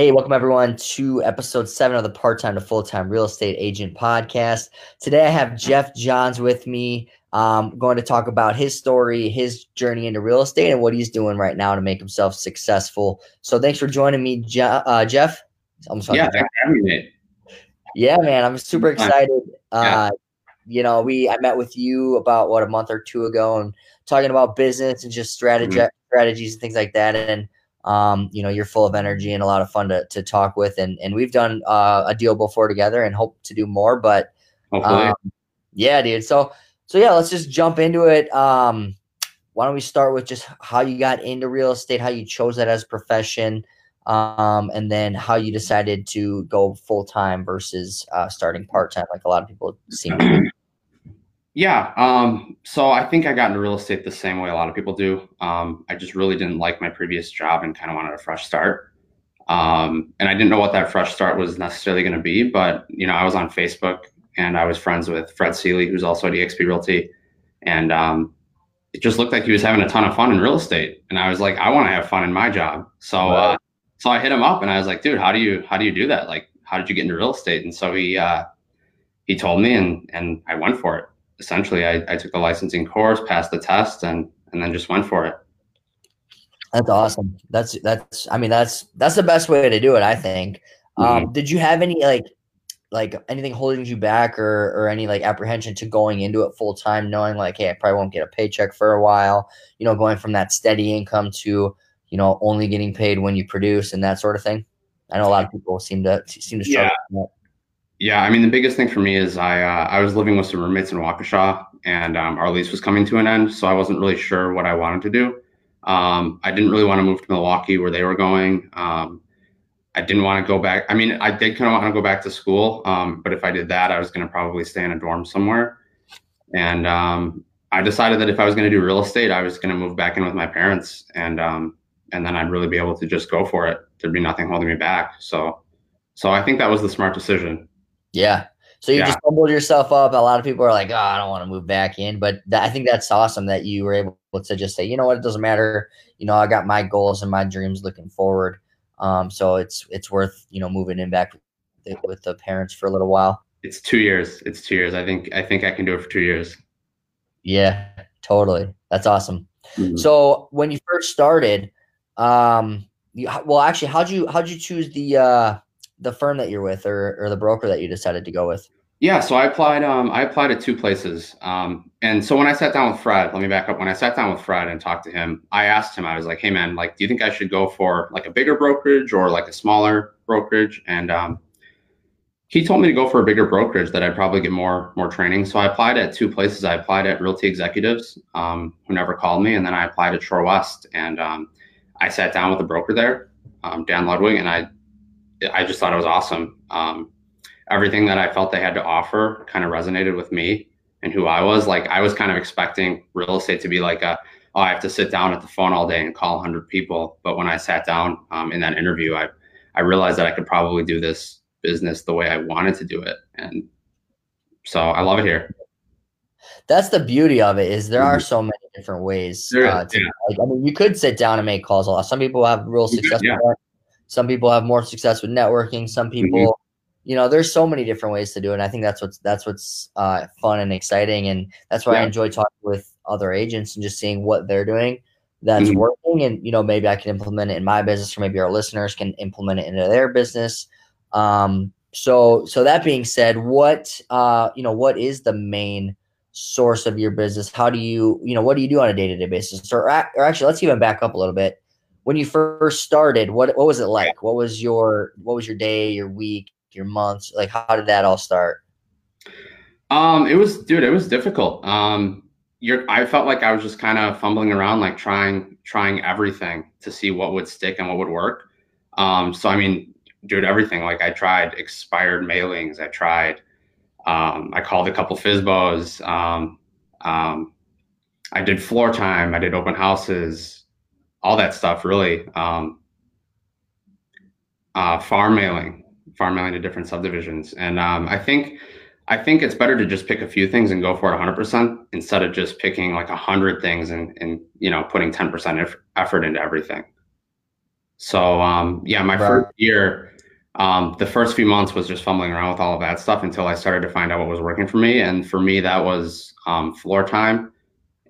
Hey, welcome everyone to episode 7 of the Part-Time to Full-Time Real Estate Agent Podcast. Today I have Jeff Johns with me. I'm going to talk about his story, his journey into real estate, and what he's doing right now to make himself successful. So thanks for joining me, Jeff. Yeah, thanks for having me. Yeah, man, I'm super excited. I met with you about a month or two ago and talking about business and just strategies and things like that. And you're full of energy and a lot of fun to talk with, and we've done a deal before together and hope to do more, but yeah, dude. So yeah, let's just jump into it. Why don't we start with just how you got into real estate, how you chose that as a profession, and then how you decided to go full-time versus starting part-time, like a lot of people seem to do. Yeah. So I think I got into real estate the same way a lot of people do. I just really didn't like my previous job and kind of wanted a fresh start. And I didn't know what that fresh start was necessarily going to be, but I was on Facebook and I was friends with Fred Seeley, who's also at eXp Realty. And, it just looked like he was having a ton of fun in real estate. And I was like, I want to have fun in my job. So, wow. So I hit him up and I was like, dude, how do you do that? Like, how did you get into real estate? And so he told me and I went for it. Essentially, I took the licensing course, passed the test, and then just went for it. That's awesome. That's the best way to do it, I think. Did you have any like anything holding you back or any apprehension to going into it full time, knowing hey, I probably won't get a paycheck for a while, going from that steady income to, only getting paid when you produce and that sort of thing? I know a lot of people seem to struggle with that. Yeah, I mean, the biggest thing for me is I was living with some roommates in Waukesha, and our lease was coming to an end, so I wasn't really sure what I wanted to do. I didn't really want to move to Milwaukee where they were going. I didn't want to go back. I mean, I did kind of want to go back to school, but if I did that, I was going to probably stay in a dorm somewhere. And I decided that if I was going to do real estate, I was going to move back in with my parents, and then I'd really be able to just go for it. There'd be nothing holding me back. So I think that was the smart decision. Yeah. So you just humbled yourself up. A lot of people are like, oh, I don't want to move back in. But I think that's awesome that you were able to just say, you know what, it doesn't matter. I got my goals and my dreams looking forward. So it's worth, moving in back with the parents for a little while. It's 2 years. I think I can do it for 2 years. Yeah, totally. That's awesome. Mm-hmm. So when you first started, how'd you choose the firm that you're with or the broker that you decided to go with? Yeah. So I applied at two places. And so when I sat down with Fred, let me back up. When I sat down with Fred and talked to him, I asked him, I was like, hey man, do you think I should go for a bigger brokerage or a smaller brokerage? And, he told me to go for a bigger brokerage, that I'd probably get more training. So I applied at two places. I applied at Realty Executives, who never called me. And then I applied at Shore West, and, I sat down with a broker there, Dan Ludwig. And I just thought it was awesome. Everything that I felt they had to offer kind of resonated with me and who I was. I was kind of expecting real estate to be I have to sit down at the phone all day and call 100 people. But when I sat down in that interview, I realized that I could probably do this business the way I wanted to do it. And so I love it here. That's the beauty of it, is there are so many different ways. You could sit down and make calls a lot. Some people have real successful Some people have more success with networking. Some people, there's so many different ways to do it. And I think that's what's fun and exciting. And that's why I enjoy talking with other agents and just seeing what they're doing that's working. And, maybe I can implement it in my business, or maybe our listeners can implement it into their business. So that being said, what is the main source of your business? How do you, what do you do on a day-to-day basis? Or actually, let's even back up a little bit. When you first started, what was it like? What was your day, your week, your months? How did that all start? It was difficult. I felt like I was just kind of fumbling around, trying everything to see what would stick and what would work. Everything. I tried expired mailings. I tried. I called a couple FISBOs. I did floor time. I did open houses. All that stuff, really. Farm mailing to different subdivisions. And I think it's better to just pick a few things and go for it 100% instead of just picking 100 things and putting 10% effort into everything. So yeah, my first year, the first few months was just fumbling around with all of that stuff until I started to find out what was working for me. And for me, that was floor time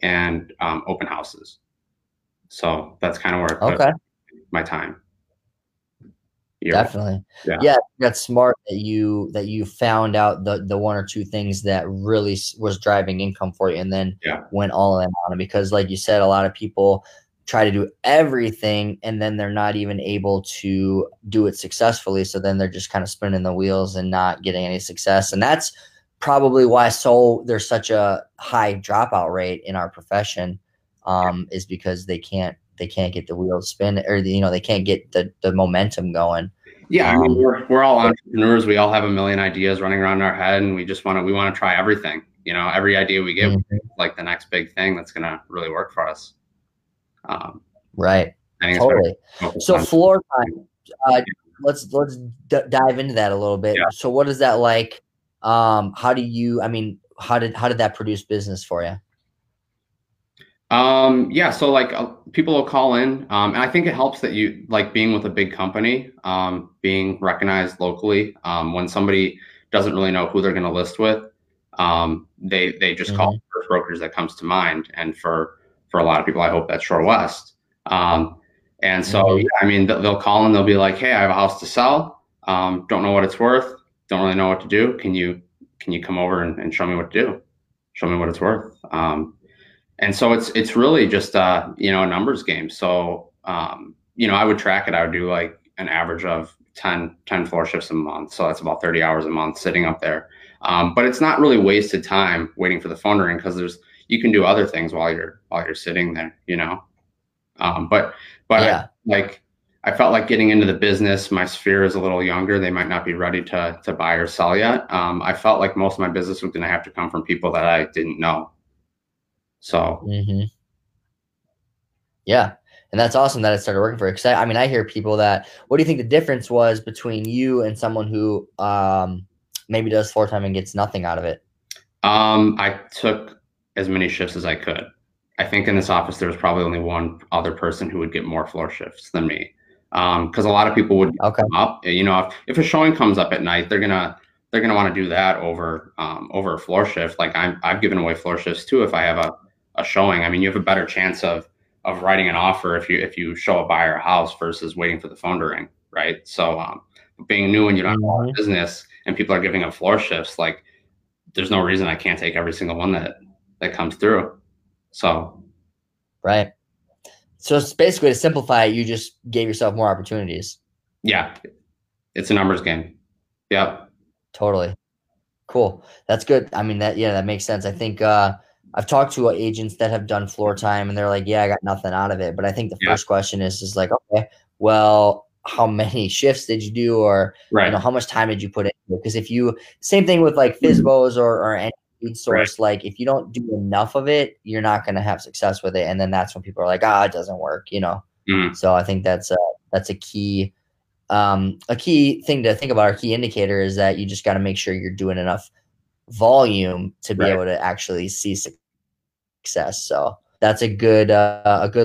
and open houses. So that's kind of where I put my time. Definitely. Yeah, that's smart that you found out the one or two things that really was driving income for you, and then went all in on it. Because like you said, a lot of people try to do everything and then they're not even able to do it successfully. So then they're just kind of spinning the wheels and not getting any success. And that's probably why there's such a high dropout rate in our profession, is because they can't get the wheels spin, or they can't get the momentum going. Yeah. I mean, we're all entrepreneurs. We all have a million ideas running around in our head, and we just want to try everything. Every idea we get, like the next big thing that's going to really work for us. Right. Totally. So floor time, let's dive into that a little bit. Yeah. So what is that like? How did that produce business for you? So like people will call in, and I think it helps that you like being with a big company, being recognized locally. When somebody doesn't really know who they're going to list with, they just call the first brokers that comes to mind. And for a lot of people, I hope that's Shore West. And so, they'll call and they'll be like, "Hey, I have a house to sell. Don't know what it's worth. Don't really know what to do. Can you come over and show me what to do? Show me what it's worth." And so it's really just, a numbers game. So, I would track it. I would do like an average of 10 floor shifts a month. So that's about 30 hours a month sitting up there. But it's not really wasted time waiting for the phone to ring, because you can do other things while you're sitting there, I felt like getting into the business, my sphere is a little younger. They might not be ready to buy or sell yet. I felt like most of my business was going to have to come from people that I didn't know. So, yeah. And that's awesome that it started working for you. Cause I hear people that, what do you think the difference was between you and someone who, maybe does floor time and gets nothing out of it? I took as many shifts as I could. I think in this office, there was probably only one other person who would get more floor shifts than me. Cause a lot of people would come up, if a showing comes up at night, they're going to want to do that over a floor shift. Like I've given away floor shifts too. If I have a showing, you have a better chance of writing an offer if you show a buyer a house versus waiting for the phone to ring. Right. So, being new and you don't have a lot of business and people are giving up floor shifts, like there's no reason I can't take every single one that comes through. So. Right. So it's basically, to simplify it, you just gave yourself more opportunities. Yeah. It's a numbers game. Yep. Totally. Cool. That's good. That makes sense. I think, I've talked to agents that have done floor time and they're like, yeah, I got nothing out of it. But I think the first question is like, okay, well, how many shifts did you do? Or how much time did you put in? Because if you, same thing with like FISBOs or any lead source, like if you don't do enough of it, you're not going to have success with it. And then that's when people are like, it doesn't work, So I think that's a key thing to think about, or key indicator, is that you just got to make sure you're doing enough volume to be able to actually see success. So that's a good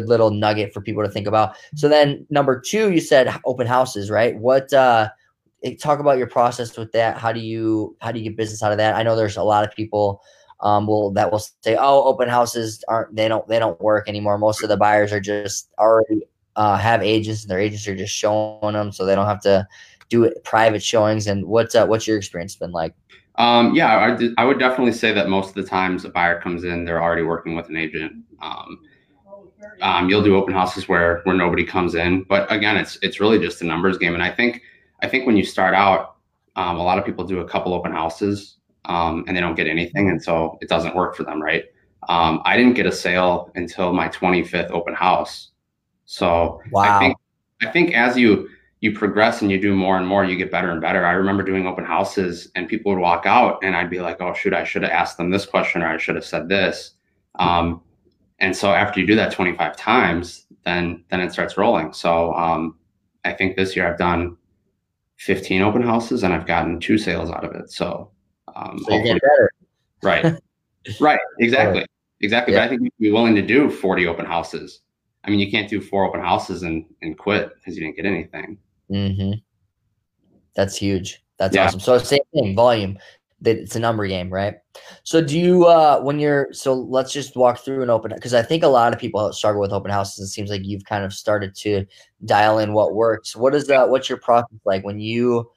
little nugget for people to think about. So then number two, you said open houses, right? What, talk about your process with that. How do you get business out of that? I know there's a lot of people, that will say, open houses don't work anymore. Most of the buyers are just already, have agents, and their agents are just showing them, so they don't have to do it private showings. And what's your experience been like? I would definitely say that most of the times a buyer comes in, they're already working with an agent. You'll do open houses where nobody comes in, but again, it's really just a numbers game. And I think when you start out, a lot of people do a couple open houses, and they don't get anything. And so it doesn't work for them. Right. I didn't get a sale until my 25th open house. So wow. I think as you progress and you do more and more, you get better and better. I remember doing open houses and people would walk out and I'd be like, oh shoot, I should have asked them this question, or I should have said this. And so after you do that 25 times, then it starts rolling. So I think this year I've done 15 open houses and I've gotten 2 sales out of it. So, so you're getting better. Right. Right. Exactly. Exactly. Yeah. But I think you'd be willing to do 40 open houses. I mean, you can't do 4 open houses and quit because you didn't get anything. Mm-hmm. That's huge. That's awesome. So same thing, volume. It's a number game, right? So do you, when you're, so let's just walk through an open, because I think a lot of people struggle with open houses. It seems like you've kind of started to dial in what works. What is that? What's your process like when you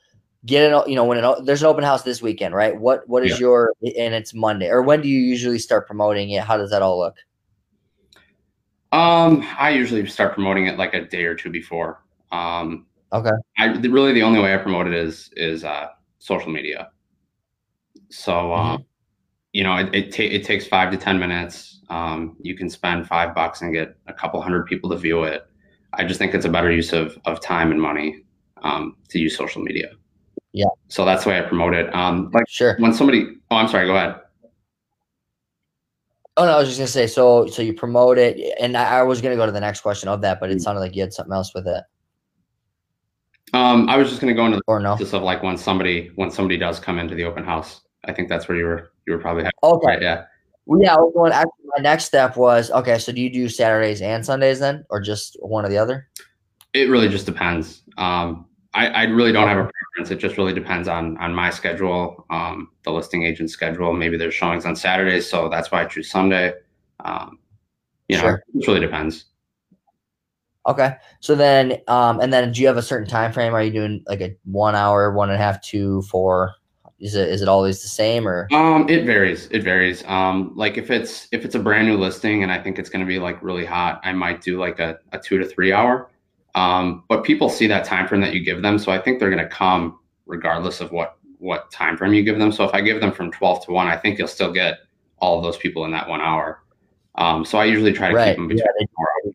get an, you know, when an, there's an open house this weekend, right? What is your, and it's Monday, or when do you usually start promoting it? How does that all look? I usually start promoting it like a day or two before. Okay. Really the only way I promote it is social media. So, you know, it takes 5 to 10 minutes. You can spend $5 and get a couple hundred people to view it. I just think it's a better use of time and money, to use social media. Yeah. So that's the way I promote it. Like sure. When somebody, oh, I'm sorry, go ahead. Oh, no, I was just gonna say, so you promote it, and I was gonna go to the next question of that, but it sounded like you had something else with it. I was just gonna go into the process of like when somebody does come into the open house. I think that's where you were probably headed. Okay. Right? Yeah. Well, yeah. My next step was, okay, so do you do Saturdays and Sundays then, or just one or the other? It really just depends. I really don't have a preference. It just really depends on my schedule, the listing agent's schedule. Maybe there's showings on Saturdays, so that's why I choose Sunday. It really depends. Okay. So then, and then do you have a certain time frame? Are you doing like a 1 hour, 1.5, 2, 4? Is it always the same, or? It varies. Like if it's a brand new listing and I think it's going to be like really hot, I might do like a 2 to 3 hour. But people see that time frame that you give them, so I think they're going to come regardless of what time frame you give them. So if I give them from 12 to 1, I think you'll still get all of those people in that 1 hour. So I usually try to keep them between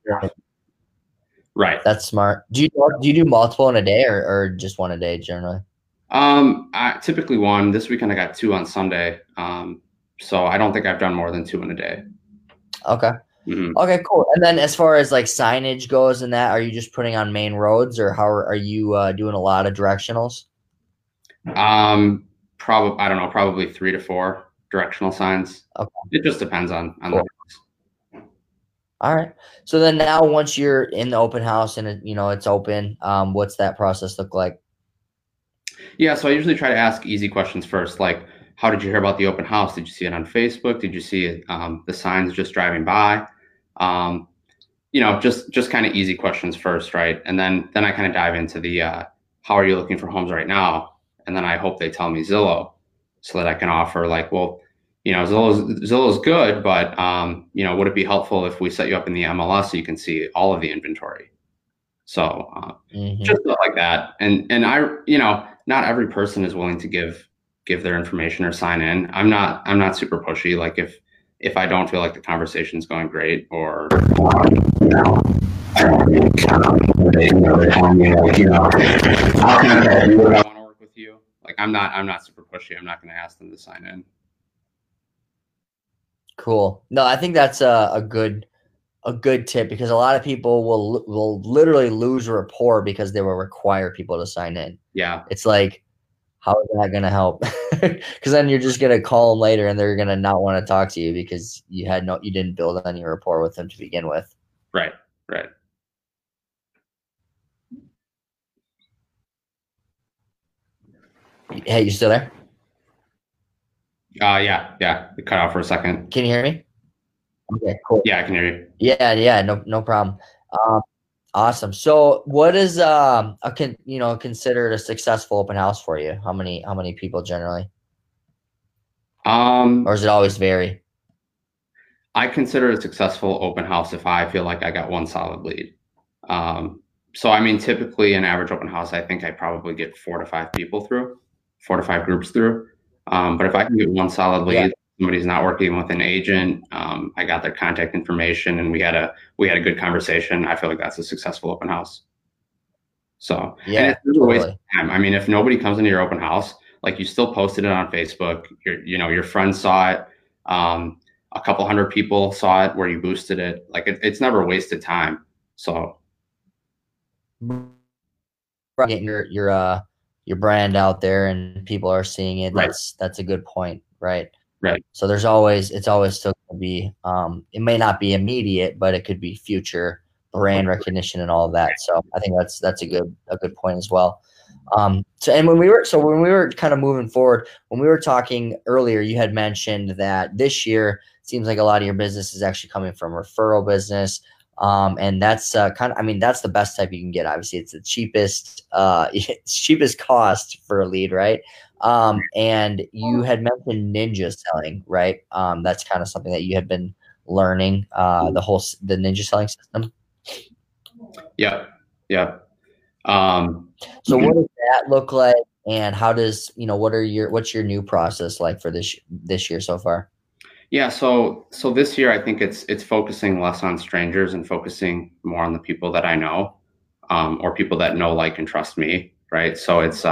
4 hours. Right. That's smart. Do you do multiple in a day or just one a day generally? I typically one. This weekend I got 2 on Sunday. So I don't think I've done more than 2 in a day. Okay. Mm-hmm. Okay, cool. And then as far as like signage goes and that, are you just putting on main roads, or how are you doing a lot of directionals? Probably 3 to 4 directional signs. Okay. It just depends on cool. All right. So then now once you're in the open house and you know, it's open, what's that process look like? Yeah. So I usually try to ask easy questions first. Like, how did you hear about the open house? Did you see it on Facebook? Did you see it, the signs just driving by? You know, just kind of easy questions first. Right. And then I kind of dive into the, how are you looking for homes right now? And then I hope they tell me Zillow so that I can offer like, well, you know, Zillow's good, but, you know, would it be helpful if we set you up in the MLS so you can see all of the inventory? So just stuff like that. And I, you know, not every person is willing to give their information or sign in. I'm not super pushy. Like if I don't feel like the conversation's going great, or I don't want to work with you. Like I'm not super pushy. I'm not going to ask them to sign in. Cool. No, I think that's a good tip, because a lot of people will literally lose rapport because they will require people to sign in. Yeah. It's like, how is that going to help? Because then you're just going to call them later and they're going to not want to talk to you because you didn't build any rapport with them to begin with. Right. Right. Hey, you still there? Yeah. It cut out for a second. Can you hear me? Okay, cool. Yeah, I can hear you. Yeah, no problem. Awesome. So what is considered a successful open house for you? How many people generally? Or does it always vary? I consider a successful open house if I feel like I got one solid lead. So I mean, typically an average open house, I think I probably get 4 to 5 people through, 4 to 5 groups through. But if I can get one solid lead, somebody's not working with an agent, I got their contact information and we had a good conversation, I feel like that's a successful open house. So yeah, and it's a waste of time. I mean, if nobody comes into your open house, like you still posted it on Facebook, your friends saw it, a couple hundred people saw it where you boosted it. Like it's never wasted time. So getting your brand out there and people are seeing it. Right. That's a good point. Right. So it's always still going to be, it may not be immediate, but it could be future brand recognition and all of that. So I think that's a good point as well. So when we were kind of moving forward, when we were talking earlier, you had mentioned that this year it seems like a lot of your business is actually coming from referral business. And that's that's the best type you can get. Obviously it's the cheapest cost for a lead. Right. And you had mentioned Ninja Selling, right? That's kind of something that you had been learning, the Ninja Selling system. Yeah. Yeah. So what does that look like, and how does, what's your new process like for this year so far? Yeah. So this year, I think it's focusing less on strangers and focusing more on the people that I know, or people that know, like, and trust me. Right. So it's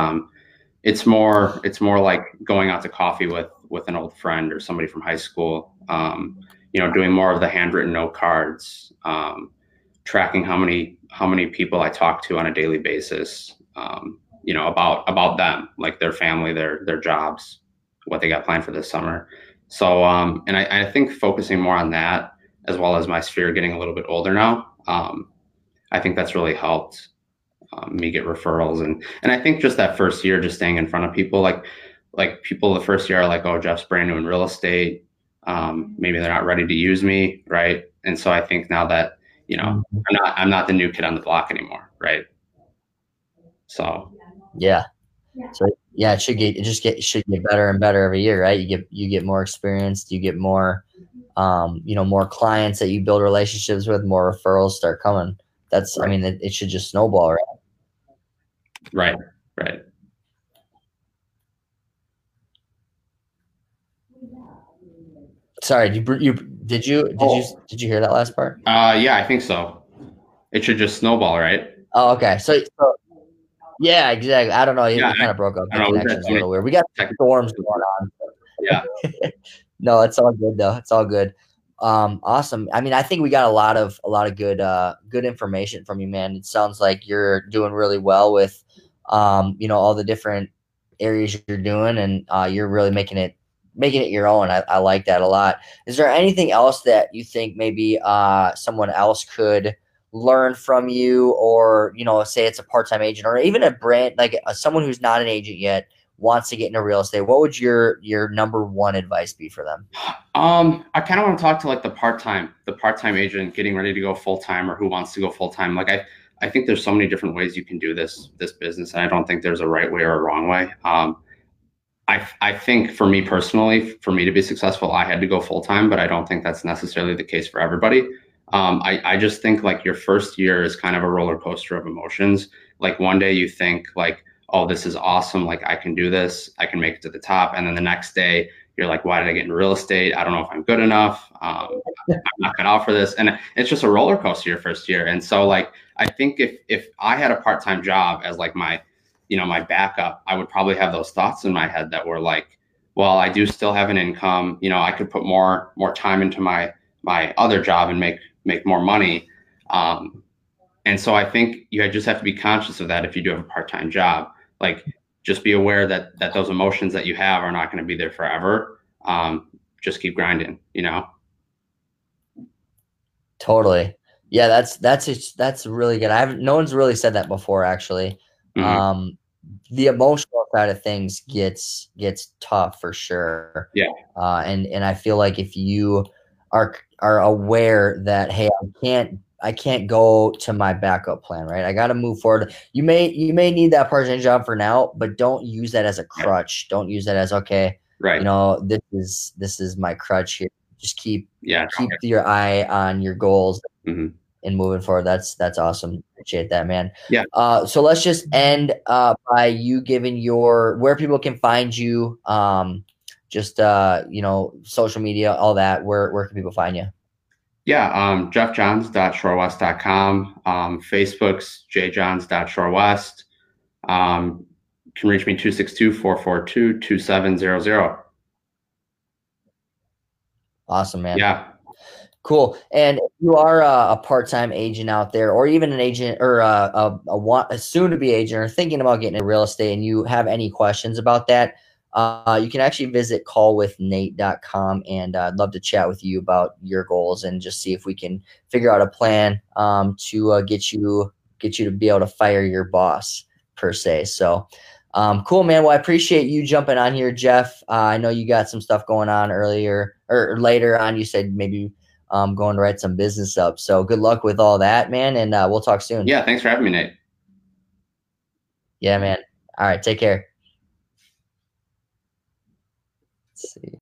more like going out to coffee with an old friend or somebody from high school, doing more of the handwritten note cards, tracking how many people I talk to on a daily basis, about them, like their family, their jobs, what they got planned for this summer. So, and I think focusing more on that, as well as my sphere getting a little bit older now, I think that's really helped me get referrals. And I think just that first year, just staying in front of people, like people the first year are like, oh, Jeff's brand new in real estate. Maybe they're not ready to use me. Right. And so I think now that, I'm not the new kid on the block anymore. Right. So, yeah. So yeah, it should get better and better every year. Right. You get more experienced, you get more, more clients that you build relationships with, more referrals start coming. That's, right. I mean, it should just snowball. Right. Right. Sorry, did you hear that last part? Yeah, I think so. It should just snowball, right? Oh, okay. So yeah, exactly. I don't know. You kind of broke up. The connection's a little weird. We got storms going on. Yeah. No, it's all good though. It's all good. Awesome. I mean, I think we got a lot of good information from you, man. It sounds like you're doing really well with, all the different areas you're doing, and you're really making it your own. I like that a lot. Is there anything else that you think maybe someone else could learn from you, or, say it's a part-time agent or even a brand, like someone who's not an agent yet wants to get into real estate? What would your number one advice be for them? I kind of want to talk to like the part-time agent getting ready to go full-time, or who wants to go full-time. Like I think there's so many different ways you can do this business, and I don't think there's a right way or a wrong way. I think for me personally, for me to be successful, I had to go full-time, but I don't think that's necessarily the case for everybody. I just think like your first year is kind of a roller coaster of emotions. Like one day you think like, oh, this is awesome. Like I can do this. I can make it to the top. And then the next day you're like, why did I get into real estate? I don't know if I'm good enough. I'm not cut out for this. And it's just a roller coaster your first year. And so like, I think if I had a part-time job as like my backup, I would probably have those thoughts in my head that were like, well, I do still have an income, I could put more time into my other job and make more money. And so I think you just have to be conscious of that. If you do have a part-time job, like just be aware that those emotions that you have are not going to be there forever. Just keep grinding, Totally. Yeah. That's really good. No one's really said that before, actually. Mm-hmm. The emotional side of things gets tough for sure. Yeah. And I feel like if you are aware that, hey, I can't go to my backup plan, right? I got to move forward. You may need that part-time job for now, but don't use that as a crutch. Don't use that as, okay, right, this is my crutch here. Just keep your eye on your goals. Mm-hmm. And moving forward. That's awesome. Appreciate that, man. Yeah. So let's just end by you giving where people can find you, social media, all that. Where can people find you? Yeah. JeffJohns.ShoreWest.com. Facebook's JJohns.ShoreWest. You can reach me 262-442-2700. Awesome, man. Yeah. Cool. And if you are a part-time agent out there, or even an agent, or a soon-to-be agent, or thinking about getting into real estate, and you have any questions about that, You can actually visit callwithnate.com, and I'd love to chat with you about your goals and just see if we can figure out a plan to get you to be able to fire your boss, per se. So cool, man. Well, I appreciate you jumping on here, Jeff. I know you got some stuff going on earlier or later on. You said maybe going to write some business up. So good luck with all that, man. And we'll talk soon. Yeah. Thanks for having me, Nate. Yeah, man. All right. Take care. Let's see.